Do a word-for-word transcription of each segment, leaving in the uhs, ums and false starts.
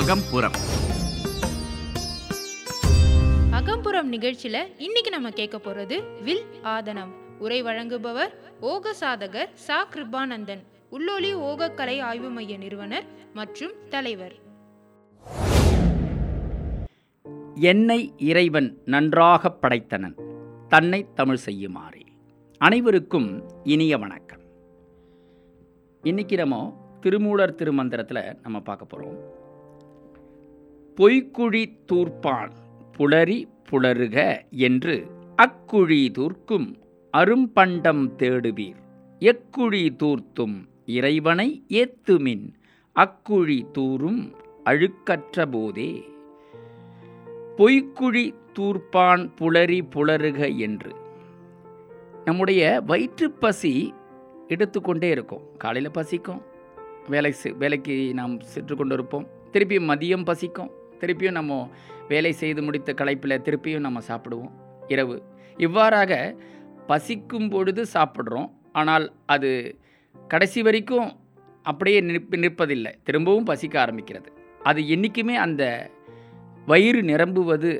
அகம்புரம் அகம்புரம் நிகழ்ச்சியில இன்னைக்கு நம்ம கேட்க போறது வில் ஆதனம். உரை வழங்குபவர் ஓக சாதகர் ச.கிருபானந்தன், உள்ளொலி ஓக கலை ஆய்வு மைய நிறுவனர் மற்றும் தலைவர். என்னை இறைவன் நன்றாக படைத்தனன், தன்னை தமிழ் செய்யுமாறே. அனைவருக்கும் இனிய வணக்கம். இன்னைக்கு நம்ம திருமூலர் திருமந்திரத்தில் நம்ம பார்க்க போகிறோம். பொய்க்குழி தூர்ப்பான் புலரி புலருக என்று அக்குழி தூர்க்கும் அரும்பண்டம் தேடுவீர், எக்குழி தூர்த்தும் இறைவனை ஏத்துமின் அக்குழி தூரும் அழுக்கற்ற போதே. பொய்க்குழி தூர்ப்பான் புலரி புலருக என்று நம்முடைய வயிற்றுப்பசி எடுத்துக்கொண்டே இருக்கும். காலையில் பசிக்கும், வேலை வேலைக்கு நாம் சென்று கொண்டு இருப்போம், திருப்பியும் மதியம் பசிக்கும், திருப்பியும் நம்ம வேலை செய்து முடித்த களைப்பில் திருப்பியும் நம்ம சாப்பிடுவோம். இரவு இவ்வாறாக பசிக்கும் பொழுது சாப்பிட்றோம், ஆனால் அது கடைசி வரைக்கும் அப்படியே நிற்ப நிற்பதில்லை திரும்பவும் பசிக்க ஆரம்பிக்கிறது. அது என்றைக்குமே அந்த வயிறு நிரம்புவது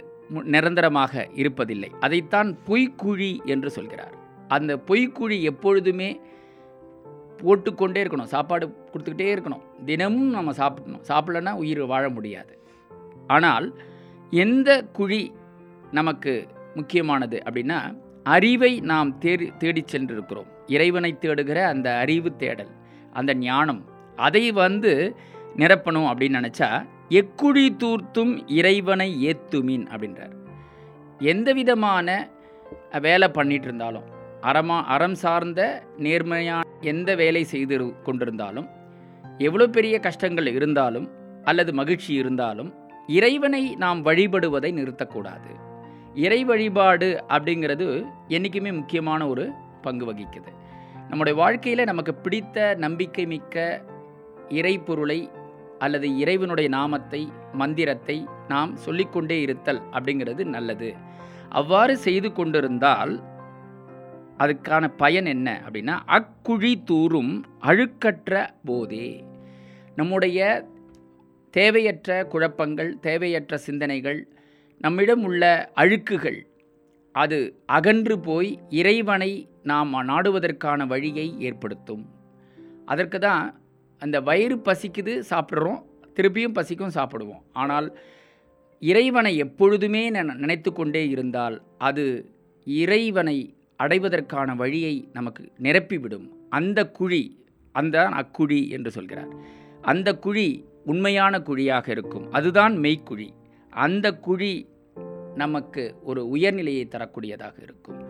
நிரந்தரமாக இருப்பதில்லை. அதைத்தான் பொய்க்குழி என்று சொல்கிறார். அந்த பொய்க்குழி எப்பொழுதுமே போட்டுக்கொண்டே இருக்கணும், சாப்பாடு கொடுத்துக்கிட்டே இருக்கணும், தினமும் நம்ம சாப்பிடணும். சாப்பிடலன்னா உயிர் வாழ முடியாது. ஆனால் எந்த குழி நமக்கு முக்கியமானது அப்படின்னா, அறிவை நாம் தேடி தேடி சென்றிருக்கிறோம். இறைவனை தேடுகிற அந்த அறிவு தேடல், அந்த ஞானம், அதை வந்து நிரப்பணும் அப்படின்னு நினச்சா, எக்குழி தூர்த்தும் இறைவனை ஏத்துமீன் அப்படின்றார். எந்த விதமான வேலை பண்ணிகிட்டு இருந்தாலும், அறமா அறம் சார்ந்த நேர்மையான எந்த வேலை செய்து கொண்டிருந்தாலும், எவ்வளோ பெரிய கஷ்டங்கள் இருந்தாலும் அல்லது மகிழ்ச்சி இருந்தாலும், இறைவனை நாம் வழிபடுவதை நிறுத்தக்கூடாது. இறை வழிபாடு அப்படிங்கிறது என்றைக்குமே முக்கியமான ஒரு பங்கு வகிக்குது. நம்முடைய வாழ்க்கையில் நமக்கு பிடித்த நம்பிக்கை மிக்க இறை பொருளை அல்லது இறைவனுடைய நாமத்தை, மந்திரத்தை நாம் சொல்லிக்கொண்டே இருத்தல் அப்படிங்கிறது நல்லது. அவ்வாறு செய்து கொண்டிருந்தால் அதுக்கான பயன் என்ன அப்படின்னா, அக்குழி தூரும் அழுக்கற்ற போதே. நம்முடைய தேவையற்ற குழப்பங்கள், தேவையற்ற சிந்தனைகள், நம்மிடம் உள்ள அழுக்குகள் அது அகன்று போய் இறைவனை நாம் நாடுவதற்கான வழியை ஏற்படுத்தும். அதற்கு தான் அந்த வயிறு பசிக்குது சாப்பிட்றோம், திருப்பியும் பசிக்கும் சாப்பிடுவோம். ஆனால் இறைவனை எப்பொழுதுமே நினைத்து கொண்டே இருந்தால் அது இறைவனை அடைவதற்கான வழியை நமக்கு நிரப்பிவிடும். அந்த குழி, அந்த அக்குழி என்று சொல்கிறார். அந்த குழி உண்மையான குழியாக இருக்கும், அதுதான் மெய்க்குழி. அந்த குழி நமக்கு ஒரு உயர்நிலையை தரக்கூடியதாக இருக்கும்,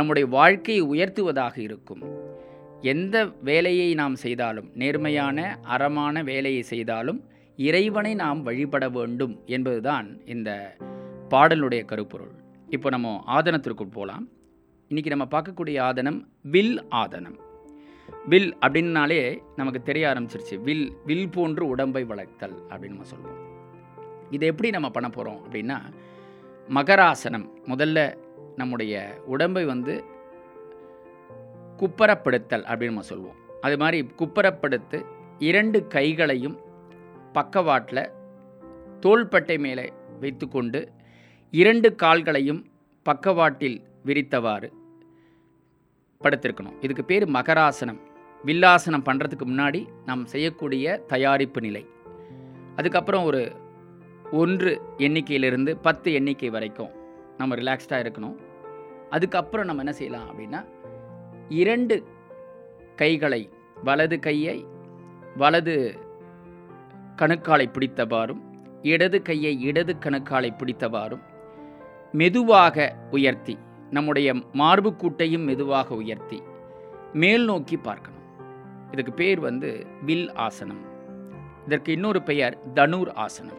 நம்முடைய வாழ்க்கையை உயர்த்துவதாக இருக்கும். எந்த வேலையை நாம் செய்தாலும், நேர்மையான அறமான வேலையை செய்தாலும் இறைவனை நாம் வழிபட வேண்டும் என்பதுதான் இந்த பாடலுடைய கருப்பொருள். இப்போ நம்ம ஆதனத்திற்குள் போகலாம். இன்றைக்கி நம்ம பார்க்கக்கூடிய ஆதனம் வில் ஆதனம். வில் அப்படின்னாலே நமக்கு தெரிய ஆரம்பிச்சிருச்சு. வில் வில் போன்று உடம்பை வளர்த்தல் அப்படின்னு நம்ம சொல்லுவோம். இதை எப்படி நம்ம பண்ண போகிறோம் அப்படின்னா, மகராசனம். முதல்ல நம்முடைய உடம்பை வந்து குப்பரப்படுத்தல் அப்படின்னு நம்ம சொல்லுவோம். அது மாதிரி குப்பரப்படுத்து இரண்டு கைகளையும் பக்கவாட்டில் தோள்பட்டை மேலே வைத்து கொண்டு, இரண்டு கால்களையும் பக்கவாட்டில் விரித்தவாறு படுத்திருக்கணும். இதுக்கு பேர் மகராசனம். வில்லாசனம் பண்ணுறதுக்கு முன்னாடி நாம் செய்யக்கூடிய தயாரிப்பு நிலை. அதுக்கப்புறம் ஒரு ஒன்று எண்ணிக்கையிலிருந்து பத்து எண்ணிக்கை வரைக்கும் நம்ம ரிலாக்ஸ்டாக இருக்கணும். அதுக்கப்புறம் நம்ம என்ன செய்யலாம் அப்படின்னா, இரண்டு கைகளை, வலது கையை வலது கணுக்காலை பிடித்தவாறும் இடது கையை இடது கணுக்காலை பிடித்தவாறும் மெதுவாக உயர்த்தி, நம்முடைய மார்பு கூட்டையும் மெதுவாக உயர்த்தி மேல் நோக்கி பார்க்கணும். இதுக்கு பேர் வந்து வில் ஆசனம். இதற்கு இன்னொரு பெயர் தனுர் ஆசனம்.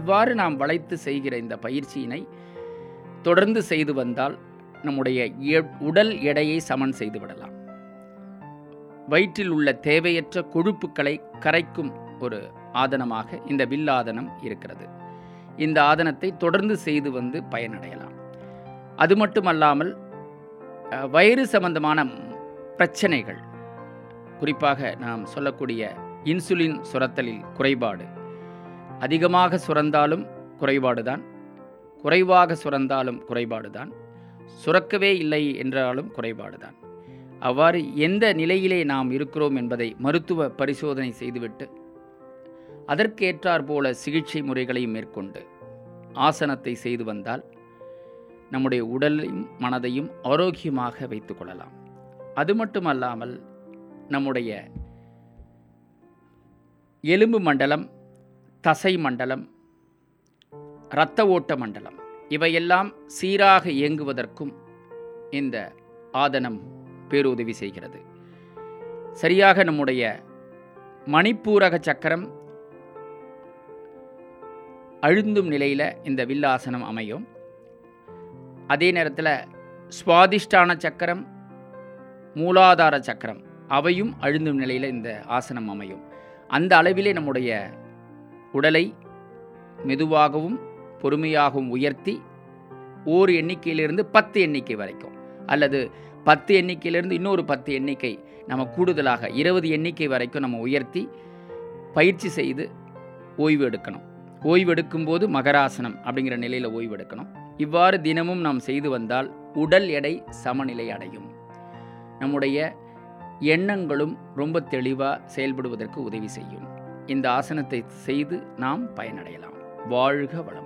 இவ்வாறு நாம் வளைத்து செய்கிற இந்த பயிற்சியினை தொடர்ந்து செய்து வந்தால் நம்முடைய உடல் எடையை சமன் செய்து விடலாம். வயிற்றில் உள்ள தேவையற்ற கொழுப்புக்களை கரைக்கும் ஒரு ஆதனமாக இந்த வில் ஆதனம் இருக்கிறது. இந்த ஆதனத்தை தொடர்ந்து செய்து வந்து பயனடையலாம். அது மட்டுமல்லாமல் வயிறு சம்பந்தமான பிரச்சனைகள், குறிப்பாக நாம் சொல்லக்கூடிய இன்சுலின் சுரத்தலில் குறைபாடு. அதிகமாக சுரந்தாலும் குறைபாடு தான், குறைவாக சுரந்தாலும் குறைபாடு தான், சுரக்கவே இல்லை என்றாலும் குறைபாடு தான். அவ்வாறு எந்த நிலையிலே நாம் இருக்கிறோம் என்பதை மருத்துவ பரிசோதனை செய்துவிட்டு அதற்கேற்றாற்போல சிகிச்சை முறைகளை மேற்கொண்டு ஆசனத்தை செய்து வந்தால் நம்முடைய உடலையும் மனதையும் ஆரோக்கியமாக வைத்து கொள்ளலாம். அது மட்டுமல்லாமல் நம்முடைய எலும்பு மண்டலம், தசை மண்டலம், இரத்த ஓட்ட மண்டலம் இவையெல்லாம் சீராக இயங்குவதற்கும் இந்த ஆதனம் பேருதவி செய்கிறது. சரியாக நம்முடைய மணிப்பூரக சக்கரம் அழுந்தும் நிலையில் இந்த வில்லாசனம் அமையும். அதே நேரத்தில் சுவாதிஷ்டான சக்கரம், மூலாதார சக்கரம் அவையும் அழுந்தும் நிலையில் இந்த ஆசனம் அமையும். அந்த அளவிலே நம்முடைய உடலை மெதுவாகவும் பொறுமையாகவும் உயர்த்தி ஓர் எண்ணிக்கையிலிருந்து பத்து எண்ணிக்கை வரைக்கும், அல்லது பத்து எண்ணிக்கையிலிருந்து இன்னொரு பத்து எண்ணிக்கை நம்ம கூடுதலாக இருபது எண்ணிக்கை வரைக்கும் நம்ம உயர்த்தி பயிற்சி செய்து ஓய்வு எடுக்கணும். ஓய்வெடுக்கும்போது மகராசனம் அப்படிங்கிற நிலையில் ஓய்வெடுக்கணும். இவ்வாறு தினமும் நாம் செய்து வந்தால் உடல் எடை சமநிலை அடையும். நம்முடைய எண்ணங்களும் ரொம்ப தெளிவாக செயல்படுவதற்கு உதவி செய்யும். இந்த ஆசனத்தை செய்து நாம் பயனடையலாம். வாழ்க வளமுடன்.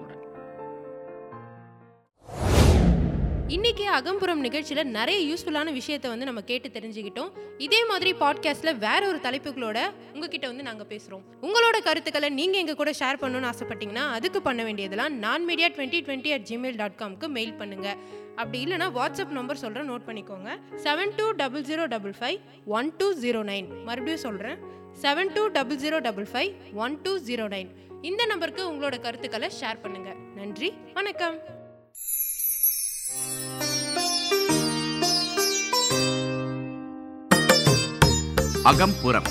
இன்றைக்கி அகம்புரம் நிகழ்ச்சியில் நிறைய யூஸ்ஃபுல்லான விஷயத்தை வந்து நம்ம கேட்டு தெரிஞ்சுக்கிட்டோம். இதே மாதிரி பாட்காஸ்ட்டில் வேற ஒரு தலைப்புகளோட உங்ககிட்ட வந்து நாங்கள் பேசுகிறோம். உங்களோட கருத்துக்களை நீங்கள் எங்கள் கூட ஷேர் பண்ணணும்னு ஆசைப்பட்டீங்கன்னா அதுக்கு பண்ண வேண்டியதெல்லாம் நான்மீடியா twenty twenty at gmail dot காம்க்கு மெயில் பண்ணுங்கள். அப்படி இல்லைனா வாட்ஸ்அப் நம்பர் சொல்கிறேன், நோட் பண்ணிக்கோங்க. Seven two double zero double five one two zero nine. மறுபடியும் சொல்கிறேன், seven two double zero double five one two zero nine. இந்த நம்பருக்கு உங்களோட கருத்துக்களை ஷேர் பண்ணுங்கள். நன்றி, வணக்கம். அகம்புரம்.